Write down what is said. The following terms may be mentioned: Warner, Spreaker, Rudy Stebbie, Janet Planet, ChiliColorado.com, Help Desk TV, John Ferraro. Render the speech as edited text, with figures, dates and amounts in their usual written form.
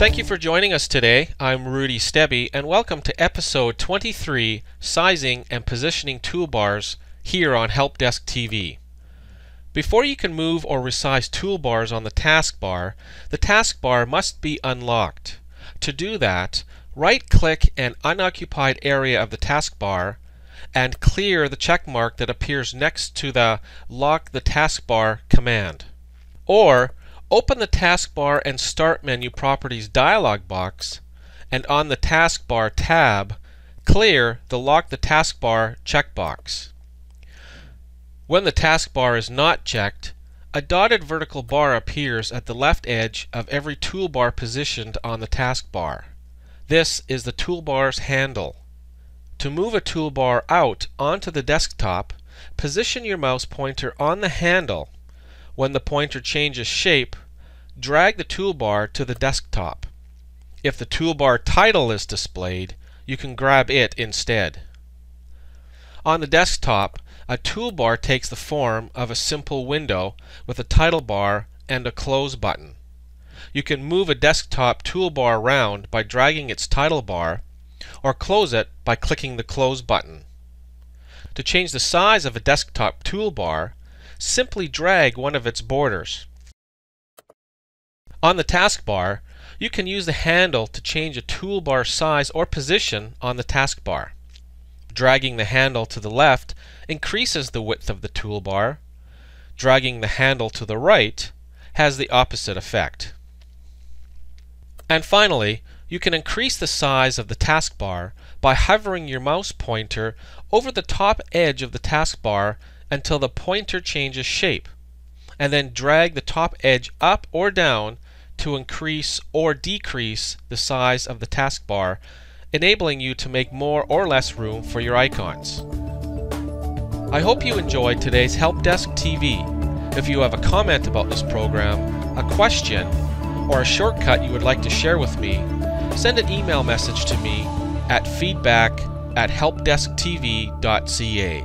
Thank you for joining us today. I'm Rudy Stebbie, and welcome to episode 23, Sizing and Positioning Toolbars, here on Help Desk TV. Before you can move or resize toolbars on the taskbar must be unlocked. To do that, right-click an unoccupied area of the taskbar and clear the checkmark that appears next to the Lock the Taskbar command. Or, open the Taskbar and Start Menu Properties dialog box, and on the Taskbar tab, clear the Lock the Taskbar checkbox. When the taskbar is not checked, a dotted vertical bar appears at the left edge of every toolbar positioned on the taskbar. This is the toolbar's handle. To move a toolbar out onto the desktop, position your mouse pointer on the handle. When the pointer changes shape, drag the toolbar to the desktop. If the toolbar title is displayed, you can grab it instead. On the desktop, a toolbar takes the form of a simple window with a title bar and a close button. You can move a desktop toolbar around by dragging its title bar, or close it by clicking the close button. To change the size of a desktop toolbar, simply drag one of its borders. On the taskbar, you can use the handle to change a toolbar size or position on the taskbar. Dragging the handle to the left increases the width of the toolbar. Dragging the handle to the right has the opposite effect. And finally, you can increase the size of the taskbar by hovering your mouse pointer over the top edge of the taskbar until the pointer changes shape, and then drag the top edge up or down to increase or decrease the size of the taskbar, enabling you to make more or less room for your icons. I hope you enjoyed today's Help Desk TV. If you have a comment about this program, a question, or a shortcut you would like to share with me, send an email message to me at feedback@helpdesktv.ca.